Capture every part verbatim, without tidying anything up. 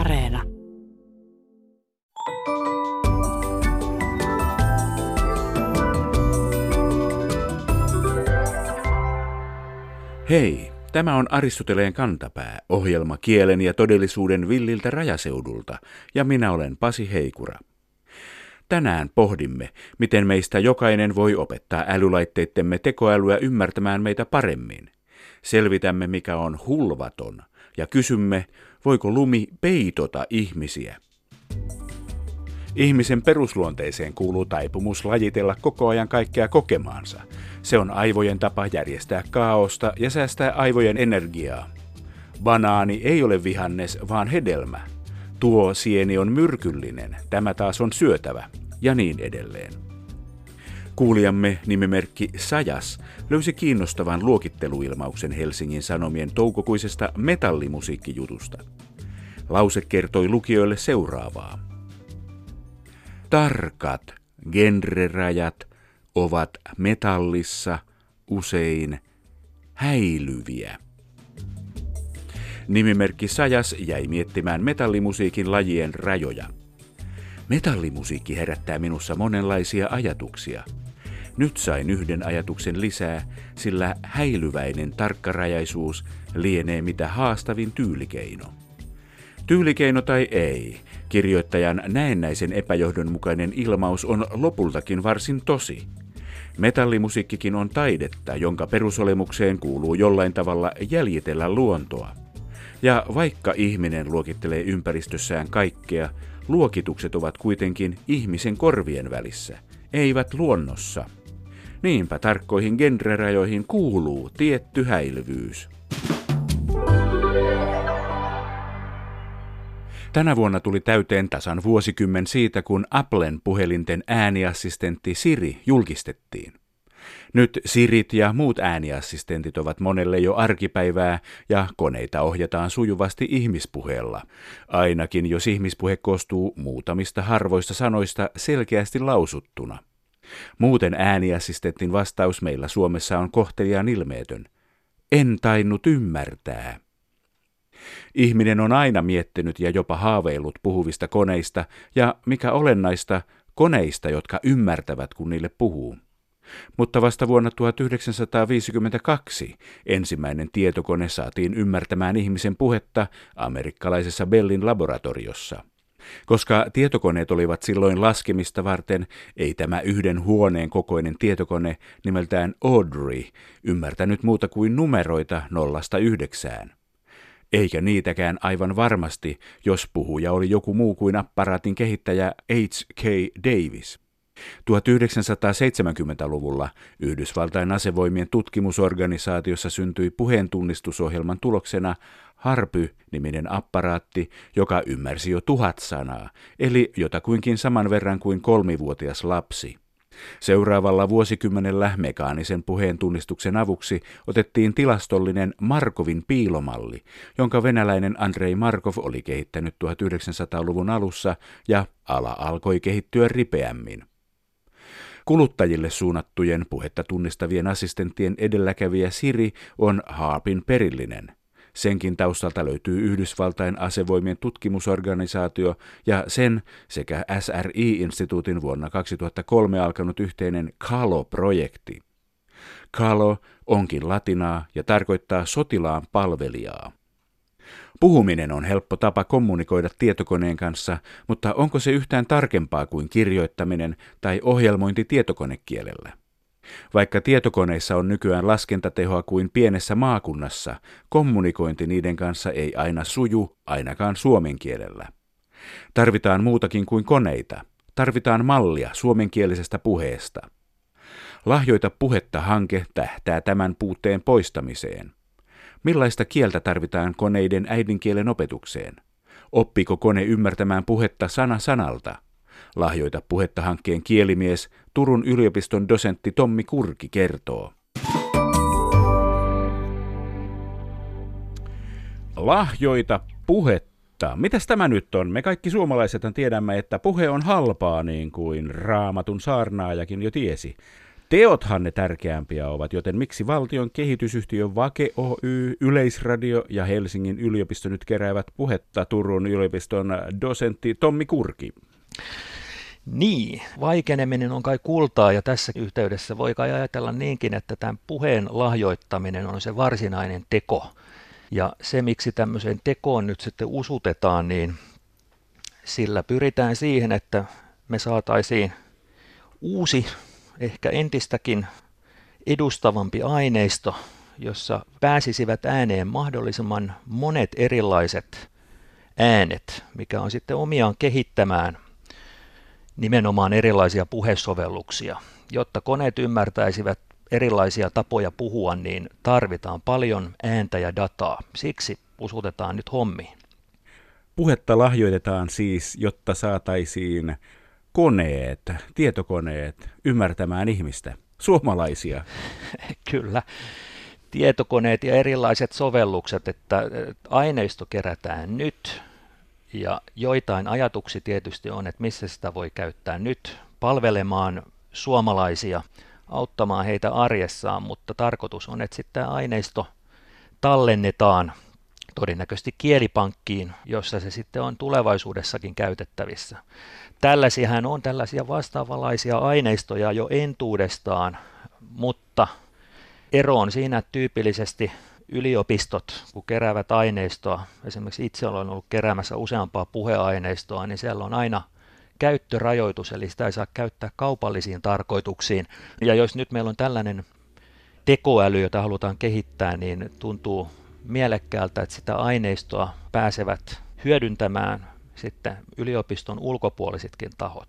Areena. Hei, tämä on Aristoteleen kantapää, ohjelma kielen ja todellisuuden villiltä rajaseudulta, ja minä olen Pasi Heikura. Tänään pohdimme, miten meistä jokainen voi opettaa älylaitteittemme tekoälyä ymmärtämään meitä paremmin. Selvitämme, mikä on hulvaton, ja kysymme, voiko lumi peitota ihmisiä. Ihmisen perusluonteeseen kuuluu taipumus lajitella koko ajan kaikkea kokemaansa. Se on aivojen tapa järjestää kaaosta ja säästää aivojen energiaa. Banaani ei ole vihannes, vaan hedelmä. Tuo sieni on myrkyllinen, tämä taas on syötävä, ja niin edelleen. Kuulijamme nimimerkki Sajas löysi kiinnostavan luokitteluilmauksen Helsingin Sanomien toukokuisesta metallimusiikkijutusta. Lause kertoi lukijoille seuraavaa. Tarkat genrerajat ovat metallissa usein häilyviä. Nimimerkki Sajas jäi miettimään metallimusiikin lajien rajoja. Metallimusiikki herättää minussa monenlaisia ajatuksia. Nyt sain yhden ajatuksen lisää, sillä häilyväinen tarkkarajaisuus lienee mitä haastavin tyylikeino. Tyylikeino tai ei, kirjoittajan näennäisen epäjohdonmukainen ilmaus on lopultakin varsin tosi. Metallimusiikkikin on taidetta, jonka perusolemukseen kuuluu jollain tavalla jäljitellä luontoa. Ja vaikka ihminen luokittelee ympäristössään kaikkea, luokitukset ovat kuitenkin ihmisen korvien välissä, eivät luonnossa. Niinpä tarkkoihin genrerajoihin kuuluu tietty häilyvyys. Tänä vuonna tuli täyteen tasan vuosikymmen siitä, kun Applen puhelinten ääniassistentti Siri julkistettiin. Nyt Sirit ja muut ääniassistentit ovat monelle jo arkipäivää ja koneita ohjataan sujuvasti ihmispuheella, ainakin jos ihmispuhe koostuu muutamista harvoista sanoista selkeästi lausuttuna. Muuten ääniassistentin vastaus meillä Suomessa on kohteliaan ilmeetön. En tainnut ymmärtää. Ihminen on aina miettinyt ja jopa haaveillut puhuvista koneista ja, mikä olennaista, koneista, jotka ymmärtävät, kun niille puhuu. Mutta vasta vuonna tuhatyhdeksänsataaviisikymmentäkaksi ensimmäinen tietokone saatiin ymmärtämään ihmisen puhetta amerikkalaisessa Bellin laboratoriossa. Koska tietokoneet olivat silloin laskemista varten, ei tämä yhden huoneen kokoinen tietokone nimeltään Audrey ymmärtänyt muuta kuin numeroita nollasta yhdeksään. Eikä niitäkään aivan varmasti, jos puhuja oli joku muu kuin apparaatin kehittäjä H K Davies. tuhatyhdeksänsataaseitsemänkymmentäluvulla Yhdysvaltain asevoimien tutkimusorganisaatiossa syntyi puheentunnistusohjelman tuloksena Harpy-niminen apparaatti, joka ymmärsi jo tuhat sanaa, eli jotakuinkin saman verran kuin kolmivuotias lapsi. Seuraavalla vuosikymmenellä mekaanisen puheentunnistuksen avuksi otettiin tilastollinen Markovin piilomalli, jonka venäläinen Andrei Markov oli kehittänyt tuhatyhdeksänsataaluvun alussa ja ala alkoi kehittyä ripeämmin. Kuluttajille suunnattujen puhetta tunnistavien assistenttien edelläkävijä Siri on Harpyn perillinen. Senkin taustalta löytyy Yhdysvaltain asevoimien tutkimusorganisaatio ja sen sekä S R I-instituutin vuonna kaksituhattakolme alkanut yhteinen CALO-projekti. CALO onkin latinaa ja tarkoittaa sotilaan palvelijaa. Puhuminen on helppo tapa kommunikoida tietokoneen kanssa, mutta onko se yhtään tarkempaa kuin kirjoittaminen tai ohjelmointi tietokonekielellä? Vaikka tietokoneissa on nykyään laskentatehoa kuin pienessä maakunnassa, kommunikointi niiden kanssa ei aina suju, ainakaan suomen kielellä. Tarvitaan muutakin kuin koneita. Tarvitaan mallia suomenkielisestä puheesta. Lahjoita puhetta-hanke tähtää tämän puutteen poistamiseen. Millaista kieltä tarvitaan koneiden äidinkielen opetukseen? Oppiko kone ymmärtämään puhetta sana sanalta? Lahjoita puhetta-hankkeen kielimies, Turun yliopiston dosentti Tommi Kurki kertoo. Lahjoita puhetta. Mitäs tämä nyt on? Me kaikki suomalaisethan tiedämme, että puhe on halpaa, niin kuin Raamatun saarnaajakin jo tiesi. Teothan ne tärkeämpiä ovat, joten miksi valtion kehitysyhtiö Vake Oy, Yleisradio ja Helsingin yliopisto nyt keräävät puhetta? Turun yliopiston dosentti Tommi Kurki. Niin, vaikeneminen on kai kultaa ja tässä yhteydessä voi kai ajatella niinkin, että tämän puheen lahjoittaminen on se varsinainen teko. Ja se, miksi tämmöiseen tekoon nyt sitten usutetaan, niin sillä pyritään siihen, että me saataisiin uusi, ehkä entistäkin edustavampi aineisto, jossa pääsisivät ääneen mahdollisimman monet erilaiset äänet, mikä on sitten omiaan kehittämään nimenomaan erilaisia puhesovelluksia. Jotta koneet ymmärtäisivät erilaisia tapoja puhua, niin tarvitaan paljon ääntä ja dataa. Siksi usutetaan nyt hommiin. Puhetta lahjoitetaan siis, jotta saataisiin koneet, tietokoneet ymmärtämään ihmistä, suomalaisia. Kyllä, tietokoneet ja erilaiset sovellukset, että aineisto kerätään nyt ja joitain ajatuksia tietysti on, että missä sitä voi käyttää nyt palvelemaan suomalaisia, auttamaan heitä arjessaan, mutta tarkoitus on, että sitten tämä aineisto tallennetaan todennäköisesti kielipankkiin, jossa se sitten on tulevaisuudessakin käytettävissä. Tällaisiahan on tällaisia vastaavanlaisia aineistoja jo entuudestaan, mutta ero on siinä, että tyypillisesti yliopistot, kun keräävät aineistoa, esimerkiksi itse olen ollut keräämässä useampaa puheaineistoa, niin siellä on aina käyttörajoitus, eli sitä ei saa käyttää kaupallisiin tarkoituksiin. Ja jos nyt meillä on tällainen tekoäly, jota halutaan kehittää, niin tuntuu mielekkäältä, että sitä aineistoa pääsevät hyödyntämään sitten yliopiston ulkopuolisetkin tahot.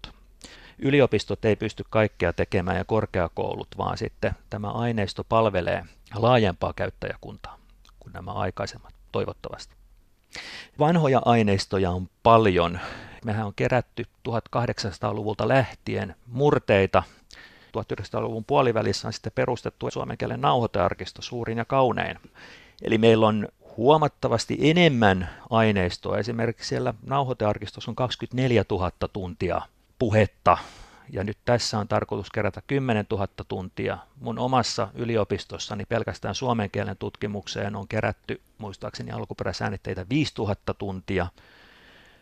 Yliopistot ei pysty kaikkea tekemään ja korkeakoulut, vaan sitten tämä aineisto palvelee laajempaa käyttäjäkuntaa kuin nämä aikaisemmat, toivottavasti. Vanhoja aineistoja on paljon. Mehän on kerätty tuhatkahdeksansataaluvulta lähtien murteita. tuhatyhdeksänsataaluvun puolivälissä on sitten perustettu suomen kielen nauhoitearkisto suurin ja kaunein. Eli meillä on huomattavasti enemmän aineistoa. Esimerkiksi siellä nauhoitearkistossa on kaksikymmentäneljätuhatta tuntia puhetta, ja nyt tässä on tarkoitus kerätä kymmenentuhatta tuntia. Mun omassa yliopistossani pelkästään suomen kielen tutkimukseen on kerätty, muistaakseni alkuperäisäänitteitä, viisituhatta tuntia.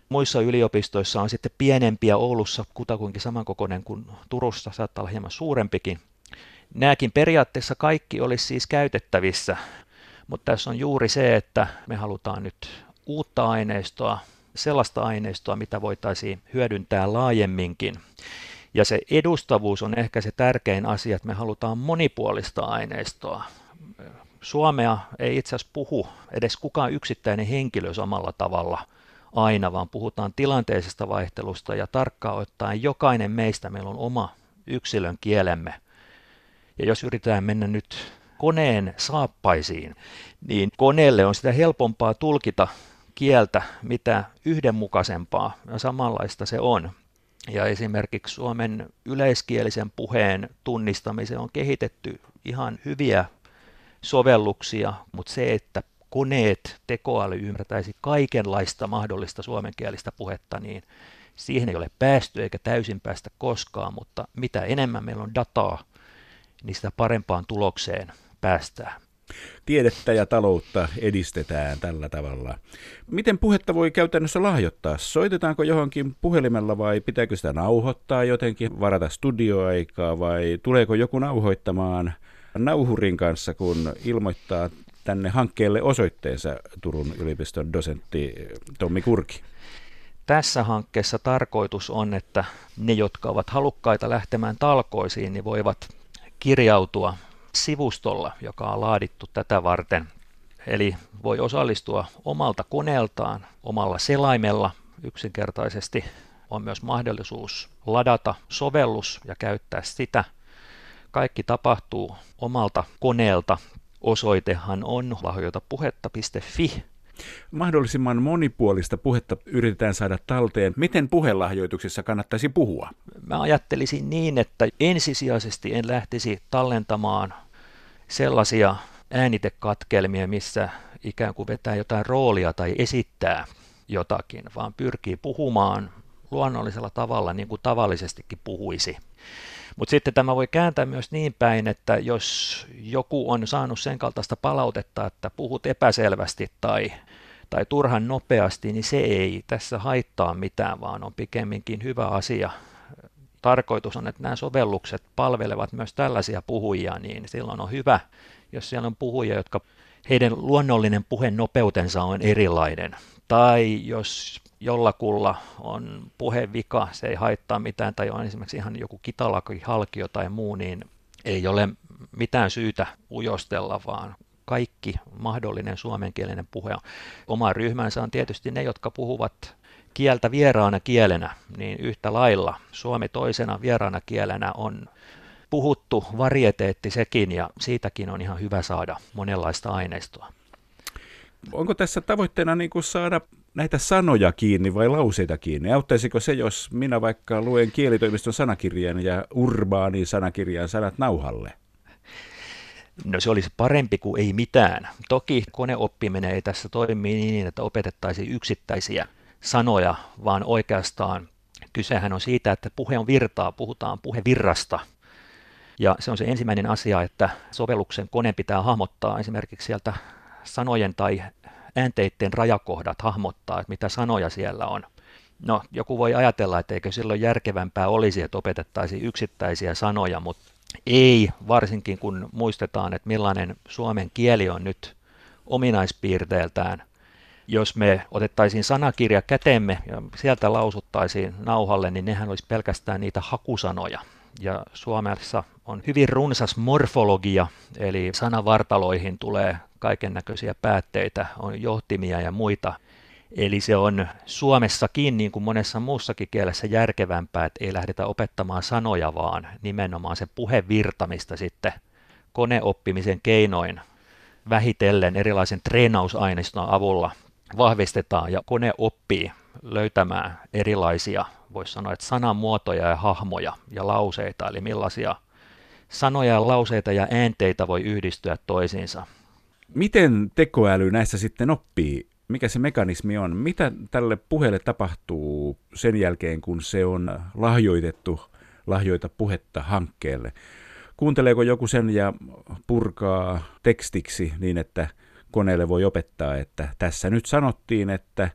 Muissa yliopistoissa on sitten pienempiä, Oulussa kutakuinkin samankokoinen kuin Turussa, saattaa olla hieman suurempikin. Nämäkin periaatteessa kaikki olisi siis käytettävissä. Mutta tässä on juuri se, että me halutaan nyt uutta aineistoa, sellaista aineistoa, mitä voitaisiin hyödyntää laajemminkin. Ja se edustavuus on ehkä se tärkein asia, että me halutaan monipuolista aineistoa. Suomea ei itse asiassa puhu edes kukaan yksittäinen henkilö samalla tavalla aina, vaan puhutaan tilanteisesta vaihtelusta ja tarkkaan ottaen jokainen meistä meillä on oma yksilön kielemme. Ja jos yritetään mennä nyt koneen saappaisiin, niin koneelle on sitä helpompaa tulkita kieltä, mitä yhdenmukaisempaa ja samanlaista se on. Ja esimerkiksi suomen yleiskielisen puheen tunnistamiseen on kehitetty ihan hyviä sovelluksia, mutta se, että koneet, tekoäly ymmärtäisi kaikenlaista mahdollista suomenkielistä puhetta, niin siihen ei ole päästy eikä täysin päästä koskaan, mutta mitä enemmän meillä on dataa, niin sitä parempaan tulokseen päästään. Tiedettä ja taloutta edistetään tällä tavalla. Miten puhetta voi käytännössä lahjoittaa? Soitetaanko johonkin puhelimella vai pitääkö sitä nauhoittaa jotenkin, varata studioaikaa vai tuleeko joku nauhoittamaan nauhurin kanssa, kun ilmoittaa tänne hankkeelle osoitteensa Turun yliopiston dosentti Tommi Kurki? Tässä hankkeessa tarkoitus on, että ne, jotka ovat halukkaita lähtemään talkoisiin, niin voivat kirjautua sivustolla, joka on laadittu tätä varten. Eli voi osallistua omalta koneeltaan, omalla selaimella. Yksinkertaisesti on myös mahdollisuus ladata sovellus ja käyttää sitä. Kaikki tapahtuu omalta koneelta. Osoitehan on lahjoita puhetta piste fi. Mahdollisimman monipuolista puhetta yritetään saada talteen. Miten puhelahjoituksissa kannattaisi puhua? Mä ajattelisin niin, että ensisijaisesti en lähtisi tallentamaan sellaisia äänitekatkelmia, missä ikään kuin vetää jotain roolia tai esittää jotakin, vaan pyrkii puhumaan luonnollisella tavalla niin kuin tavallisestikin puhuisi. Mutta sitten tämä voi kääntää myös niin päin, että jos joku on saanut sen kaltaista palautetta, että puhut epäselvästi tai, tai turhan nopeasti, niin se ei tässä haittaa mitään, vaan on pikemminkin hyvä asia. Tarkoitus on, että nämä sovellukset palvelevat myös tällaisia puhujia, niin silloin on hyvä, jos siellä on puhujia, jotka heidän luonnollinen puhenopeutensa on erilainen. Tai jos jollakulla on puhevika, se ei haittaa mitään, tai on esimerkiksi ihan joku kitalakakihalkio tai muu, niin ei ole mitään syytä ujostella, vaan kaikki mahdollinen suomenkielinen puhe. Oma ryhmänsä on tietysti ne, jotka puhuvat kieltä vieraana kielenä, niin yhtä lailla suomi toisena vieraana kielenä on puhuttu varieteetti sekin, ja siitäkin on ihan hyvä saada monenlaista aineistoa. Onko tässä tavoitteena niin kuin saada näitä sanoja kiinni vai lauseita kiinni? Auttaisiko se, jos minä vaikka luen kielitoimiston sanakirjan ja urbaani sanakirjan sanat nauhalle? No se olisi parempi kuin ei mitään. Toki koneoppiminen ei tässä toimi niin, että opetettaisiin yksittäisiä sanoja, vaan oikeastaan kysehän on siitä, että puhe on virtaa, puhutaan puhevirrasta. Ja se on se ensimmäinen asia, että sovelluksen koneen pitää hahmottaa esimerkiksi sieltä sanojen tai äänteiden rajakohdat, hahmottaa, että mitä sanoja siellä on. No, joku voi ajatella, että eikö silloin järkevämpää olisi, että opetettaisiin yksittäisiä sanoja, mutta ei, varsinkin kun muistetaan, että millainen suomen kieli on nyt ominaispiirteeltään. Jos me otettaisiin sanakirja käteemme ja sieltä lausuttaisiin nauhalle, niin nehän olisi pelkästään niitä hakusanoja. Ja Suomessa on hyvin runsas morfologia, eli sanavartaloihin tulee kaiken näköisiä päätteitä, on johtimia ja muita. Eli se on Suomessakin, niin kuin monessa muussakin kielessä, järkevämpää, että ei lähdetä opettamaan sanoja, vaan nimenomaan se puhevirtamista sitten koneoppimisen keinoin vähitellen erilaisen treenausaineiston avulla vahvistetaan, ja kone oppii löytämään erilaisia, voisi sanoa, että sanamuotoja ja hahmoja ja lauseita, eli millaisia sanoja, lauseita ja äänteitä voi yhdistyä toisiinsa. Miten tekoäly näissä sitten oppii? Mikä se mekanismi on? Mitä tälle puheelle tapahtuu sen jälkeen, kun se on lahjoitettu Lahjoita puhetta -hankkeelle? Kuunteleeko joku sen ja purkaa tekstiksi niin, että koneelle voi opettaa, että tässä nyt sanottiin, että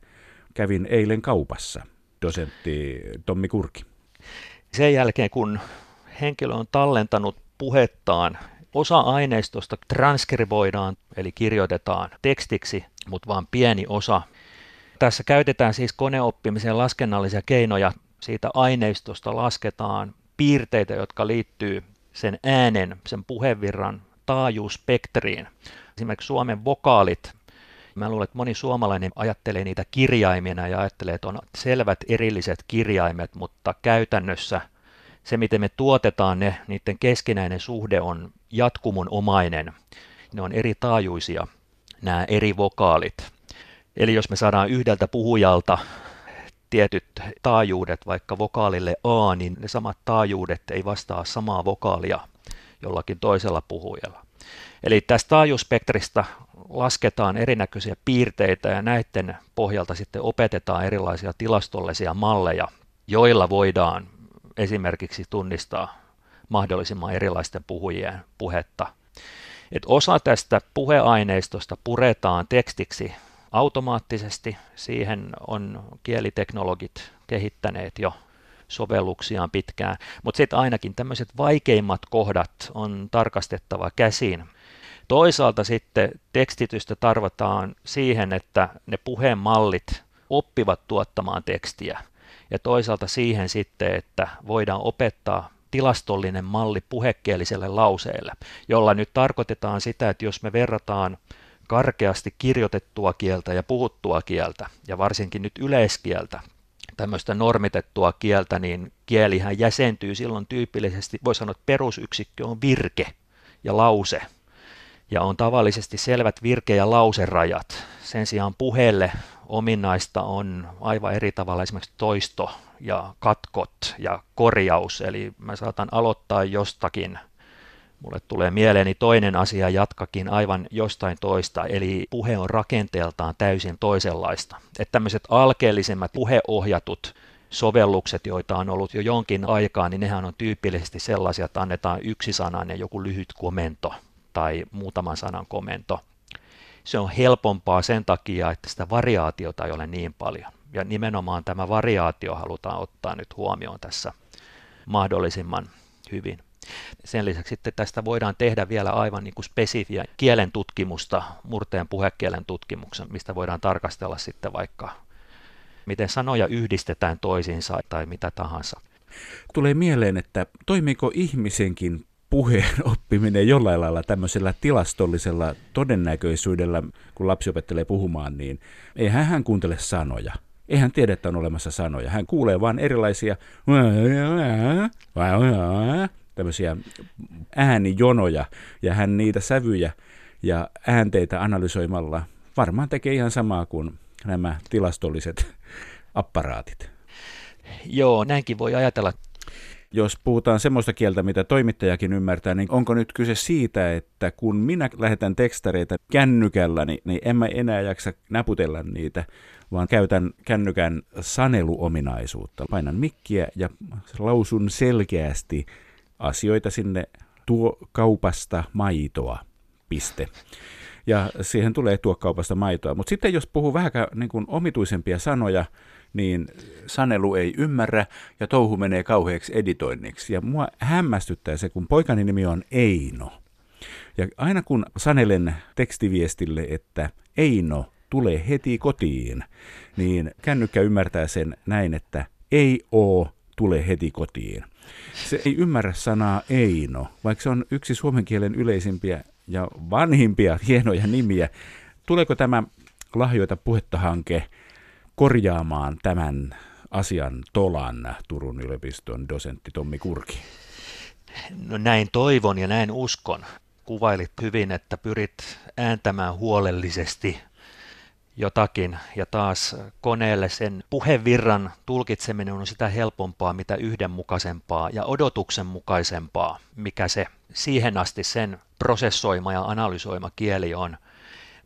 kävin eilen kaupassa, dosentti Tommi Kurki? Sen jälkeen, kun henkilö on tallentanut puhettaan, osa aineistosta transkriboidaan, eli kirjoitetaan tekstiksi, mutta vain pieni osa. Tässä käytetään siis koneoppimisen laskennallisia keinoja. Siitä aineistosta lasketaan piirteitä, jotka liittyy sen äänen, sen puhevirran taajuusspektriin. Esimerkiksi suomen vokaalit. Mä luulen, että moni suomalainen ajattelee niitä kirjaimina ja ajattelee, että on selvät erilliset kirjaimet, mutta käytännössä se, miten me tuotetaan ne, niiden keskinäinen suhde on jatkumonomainen. Ne on eri taajuisia, nämä eri vokaalit. Eli jos me saadaan yhdeltä puhujalta tietyt taajuudet, vaikka vokaalille A, niin ne samat taajuudet ei vastaa samaa vokaalia jollakin toisella puhujalla. Eli tästä taajuusspektristä lasketaan erinäköisiä piirteitä ja näiden pohjalta sitten opetetaan erilaisia tilastollisia malleja, joilla voidaan esimerkiksi tunnistaa mahdollisimman erilaisten puhujien puhetta. Et osa tästä puheaineistosta puretaan tekstiksi automaattisesti. Siihen on kieliteknologit kehittäneet jo sovelluksiaan pitkään, mutta sitten ainakin tämmöiset vaikeimmat kohdat on tarkastettava käsin. Toisaalta sitten tekstitystä tarvitaan siihen, että ne puhemallit oppivat tuottamaan tekstiä, ja toisaalta siihen sitten, että voidaan opettaa tilastollinen malli puhekieliselle lauseelle, jolla nyt tarkoitetaan sitä, että jos me verrataan karkeasti kirjoitettua kieltä ja puhuttua kieltä, ja varsinkin nyt yleiskieltä, tämmöistä normitettua kieltä, niin kielihän jäsentyy silloin tyypillisesti, voi sanoa, että perusyksikkö on virke ja lause, ja on tavallisesti selvät virke- ja lauserajat. Sen sijaan puheelle ominaista on aivan eri tavalla esimerkiksi toisto ja katkot ja korjaus, eli mä saatan aloittaa jostakin. Mulle tulee mieleeni toinen asia, jatkakin aivan jostain toista, eli puhe on rakenteeltaan täysin toisenlaista. Että tämmöiset alkeellisemmat puheohjatut sovellukset, joita on ollut jo jonkin aikaa, niin nehän on tyypillisesti sellaisia, että annetaan yksisanainen joku lyhyt komento tai muutaman sanan komento. Se on helpompaa sen takia, että sitä variaatiota ei ole niin paljon. Ja nimenomaan tämä variaatio halutaan ottaa nyt huomioon tässä mahdollisimman hyvin. Sen lisäksi sitten tästä voidaan tehdä vielä aivan niin kuin spesifiä kielen tutkimusta, murteen puhekielen tutkimuksen, mistä voidaan tarkastella sitten vaikka, miten sanoja yhdistetään toisiinsa tai mitä tahansa. Tulee mieleen, että toimiiko ihmisenkin puheen oppiminen jollain lailla tämmöisellä tilastollisella todennäköisyydellä, kun lapsi opettelee puhumaan, niin eihän hän kuuntele sanoja. Eihän tiedä, että on olemassa sanoja. Hän kuulee vain erilaisia tämmöisiä äänijonoja, ja hän niitä sävyjä ja äänteitä analysoimalla varmaan tekee ihan samaa kuin nämä tilastolliset apparaatit. Joo, näinkin voi ajatella. Jos puhutaan semmoista kieltä, mitä toimittajakin ymmärtää, niin onko nyt kyse siitä, että kun minä lähetän tekstareita kännykälläni, niin en mä enää jaksa näputella niitä, vaan käytän kännykän saneluominaisuutta. Painan mikkiä ja lausun selkeästi asioita sinne, tuo kaupasta maitoa, piste. Ja siihen tulee tuo kaupasta maitoa. Mutta sitten jos puhuu vähän niin kuin omituisempia sanoja, niin sanelu ei ymmärrä ja touhu menee kauheaksi editoinniksi. Ja mua hämmästyttää se, kun poikani nimi on Eino. Ja aina kun sanelen tekstiviestille, että Eino tulee heti kotiin, niin kännykkä ymmärtää sen näin, että ei oo tule heti kotiin. Se ei ymmärrä sanaa Eino, vaikka se on yksi suomen kielen yleisimpiä ja vanhimpia hienoja nimiä. Tuleeko tämä Lahjoita puhetta-hanke korjaamaan tämän asian tolan, Turun yliopiston dosentti Tommi Kurki? No näin toivon ja näin uskon. Kuvailit hyvin, että pyrit ääntämään huolellisesti jotakin, ja taas koneelle sen puhevirran tulkitseminen on sitä helpompaa, mitä yhdenmukaisempaa ja odotuksenmukaisempaa, mikä se siihen asti sen prosessoima ja analysoima kieli on.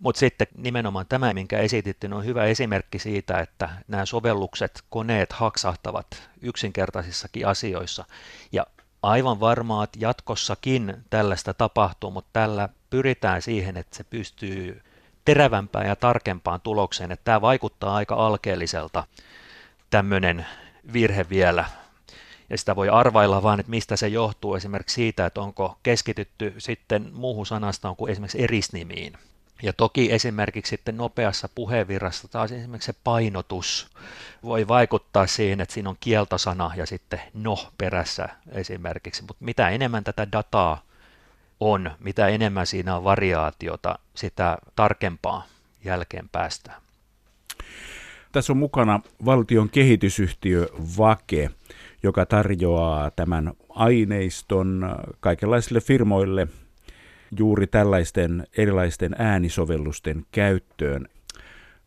Mutta sitten nimenomaan tämä, minkä esitittiin, on hyvä esimerkki siitä, että nämä sovellukset, koneet haksahtavat yksinkertaisissakin asioissa, ja aivan varmaa, että jatkossakin tällaista tapahtuu, mutta tällä pyritään siihen, että se pystyy terävämpään ja tarkempaan tulokseen, että tämä vaikuttaa aika alkeelliselta tämmöinen virhe vielä. Ja sitä voi arvailla vaan, että mistä se johtuu esimerkiksi siitä, että onko keskitytty sitten muuhun sanastaan kuin esimerkiksi erisnimiin. Ja toki esimerkiksi sitten nopeassa puhevirrassa taas esimerkiksi se painotus voi vaikuttaa siihen, että siinä on kieltosana ja sitten no perässä esimerkiksi, mutta mitä enemmän tätä dataa on, mitä enemmän siinä on variaatiota, sitä tarkempaa jälkeen päästään. Tässä on mukana valtion kehitysyhtiö Vake, joka tarjoaa tämän aineiston kaikenlaisille firmoille juuri tällaisten erilaisten äänisovellusten käyttöön.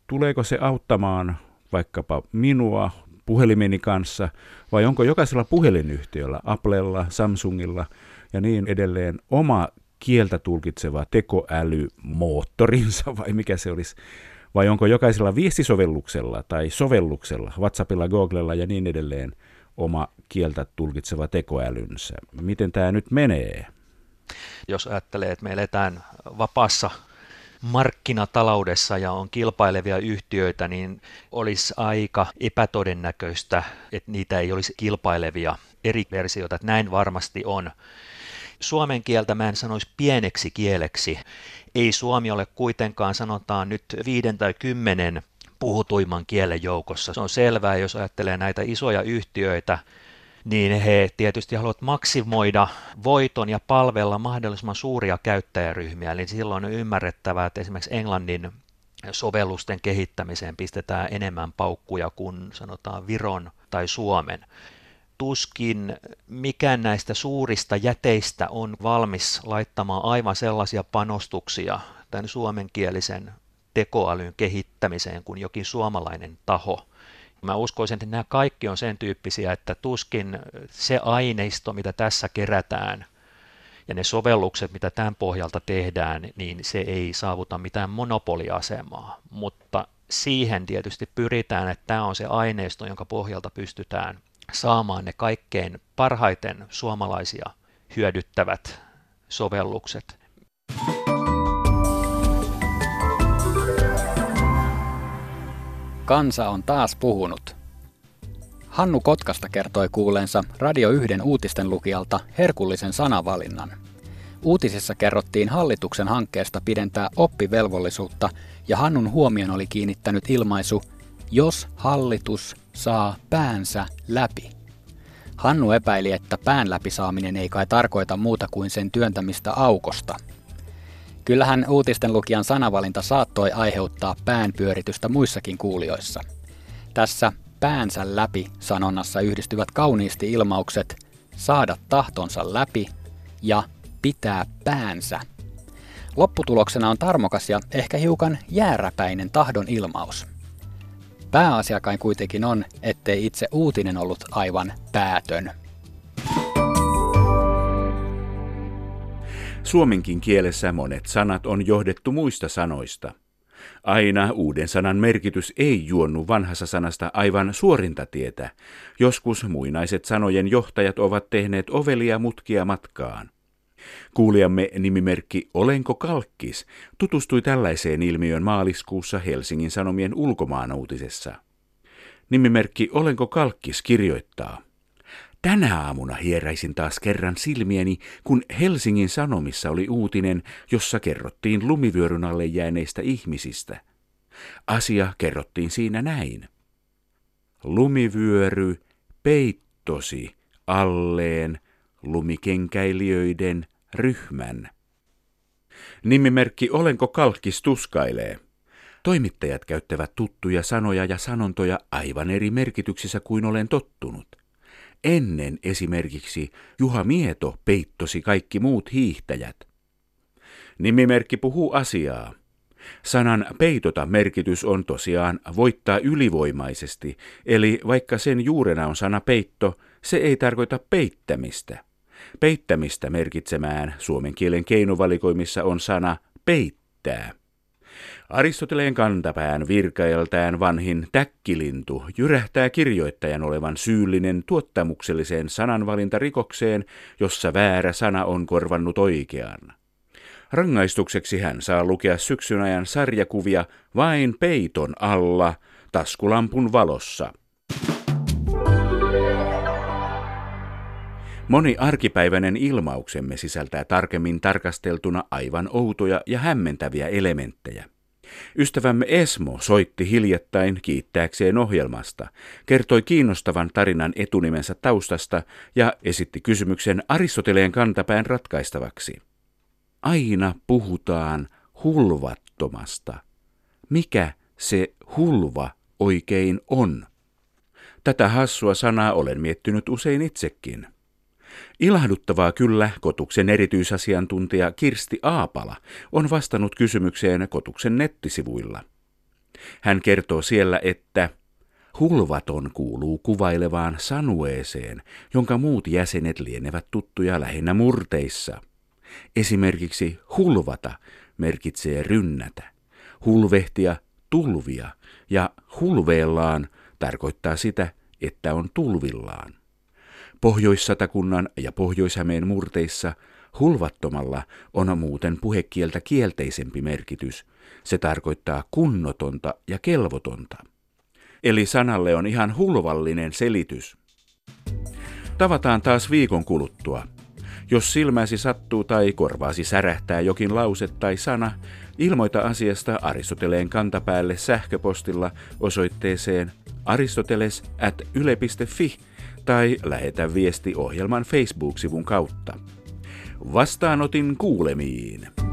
Tuleeko se auttamaan vaikkapa minua puhelimeni kanssa, vai onko jokaisella puhelinyhtiöllä, Applella, Samsungilla ja niin edelleen, oma kieltä tulkitseva tekoälymoottorinsa, vai mikä se olisi? Vai onko jokaisella viestisovelluksella tai sovelluksella, WhatsAppilla, Googlella ja niin edelleen, oma kieltä tulkitseva tekoälynsä? Miten tämä nyt menee? Jos ajattelee, että me eletään vapaassa markkinataloudessa ja on kilpailevia yhtiöitä, niin olisi aika epätodennäköistä, että niitä ei olisi kilpailevia eri versioita, että näin varmasti on. Suomen kieltä mä en sanoisi pieneksi kieleksi. Ei suomi ole kuitenkaan, sanotaan nyt viiden tai kymmenen puhutuimman kielen joukossa. Se on selvää, jos ajattelee näitä isoja yhtiöitä, niin he tietysti haluavat maksimoida voiton ja palvella mahdollisimman suuria käyttäjäryhmiä. Eli silloin on ymmärrettävää, että esimerkiksi englannin sovellusten kehittämiseen pistetään enemmän paukkuja kuin sanotaan Viron tai Suomen. Tuskin mikään näistä suurista jäteistä on valmis laittamaan aivan sellaisia panostuksia tämän suomenkielisen tekoälyn kehittämiseen kuin jokin suomalainen taho. Mä uskoisin, että nämä kaikki on sen tyyppisiä, että tuskin se aineisto, mitä tässä kerätään ja ne sovellukset, mitä tämän pohjalta tehdään, niin se ei saavuta mitään monopoliasemaa, mutta siihen tietysti pyritään, että tämä on se aineisto, jonka pohjalta pystytään saamaan ne kaikkein parhaiten suomalaisia hyödyttävät sovellukset. Kansa on taas puhunut. Hannu Kotkasta kertoi kuuleensa Radio yhden uutisten lukijalta herkullisen sanavalinnan. Uutisissa kerrottiin hallituksen hankkeesta pidentää oppivelvollisuutta ja Hannun huomion oli kiinnittänyt ilmaisu "jos hallitus saa päänsä läpi". Hannu epäili, että pään läpi saaminen ei kai tarkoita muuta kuin sen työntämistä aukosta. Kyllähän uutisten lukijan sanavalinta saattoi aiheuttaa päänpyöritystä muissakin kuulijoissa. Tässä päänsä läpi sanonnassa yhdistyvät kauniisti ilmaukset saada tahtonsa läpi ja pitää päänsä. Lopputuloksena on tarmokas ja ehkä hiukan jääräpäinen tahdon ilmaus. Pääasia kai kuitenkin on, ettei itse uutinen ollut aivan päätön. Suomenkin kielessä monet sanat on johdettu muista sanoista. Aina uuden sanan merkitys ei juonnu vanhassa sanasta aivan suorinta tietä. Joskus muinaiset sanojen johtajat ovat tehneet ovelia mutkia matkaan. Kuulijamme nimimerkki Olenko Kalkkis tutustui tällaiseen ilmiöön maaliskuussa Helsingin Sanomien ulkomaanuutisessa. Nimimerkki Olenko Kalkkis kirjoittaa: tänä aamuna hieraisin taas kerran silmieni, kun Helsingin Sanomissa oli uutinen, jossa kerrottiin lumivyöryn alle jääneistä ihmisistä. Asia kerrottiin siinä näin. Lumivyöry peittosi alleen lumikenkäilijöiden ryhmän. Nimimerkki Olenko Kalkkis tuskailee. Toimittajat käyttävät tuttuja sanoja ja sanontoja aivan eri merkityksissä kuin olen tottunut. Ennen esimerkiksi Juha Mieto peittosi kaikki muut hiihtäjät. Nimimerkki puhuu asiaa. Sanan peitota merkitys on tosiaan voittaa ylivoimaisesti, eli vaikka sen juurena on sana peitto, se ei tarkoita peittämistä. Peittämistä merkitsemään suomen kielen keinovalikoimissa on sana peittää. Aristoteleen kantapään virkailtään vanhin täkkilintu jyrähtää kirjoittajan olevan syyllinen tuottamukselliseen sananvalintarikokseen, jossa väärä sana on korvannut oikean. Rangaistukseksi hän saa lukea syksyn ajan sarjakuvia vain peiton alla taskulampun valossa. Moni arkipäiväinen ilmauksemme sisältää tarkemmin tarkasteltuna aivan outoja ja hämmentäviä elementtejä. Ystävämme Esmo soitti hiljattain kiittääkseen ohjelmasta, kertoi kiinnostavan tarinan etunimensä taustasta ja esitti kysymyksen Aristoteleen kantapään ratkaistavaksi. Aina puhutaan hulvattomasta. Mikä se hulva oikein on? Tätä hassua sanaa olen miettinyt usein itsekin. Ilahduttavaa kyllä, Kotuksen erityisasiantuntija Kirsti Aapala on vastannut kysymykseen Kotuksen nettisivuilla. Hän kertoo siellä, että hulvaton kuuluu kuvailevaan sanueeseen, jonka muut jäsenet lienevät tuttuja lähinnä murteissa. Esimerkiksi hulvata merkitsee rynnätä, hulvehtia tulvia ja hulveellaan tarkoittaa sitä, että on tulvillaan. Pohjois-Satakunnan ja Pohjois-Hämeen murteissa hulvattomalla on muuten puhekieltä kielteisempi merkitys. Se tarkoittaa kunnotonta ja kelvotonta. Eli sanalle on ihan hulvallinen selitys. Tavataan taas viikon kuluttua. Jos silmäsi sattuu tai korvaasi särähtää jokin lause tai sana, ilmoita asiasta Aristoteleen kantapäälle sähköpostilla osoitteeseen aristoteles at yle piste fi tai lähetä viesti ohjelman Facebook-sivun kautta. Vastaanotin kuulemiin.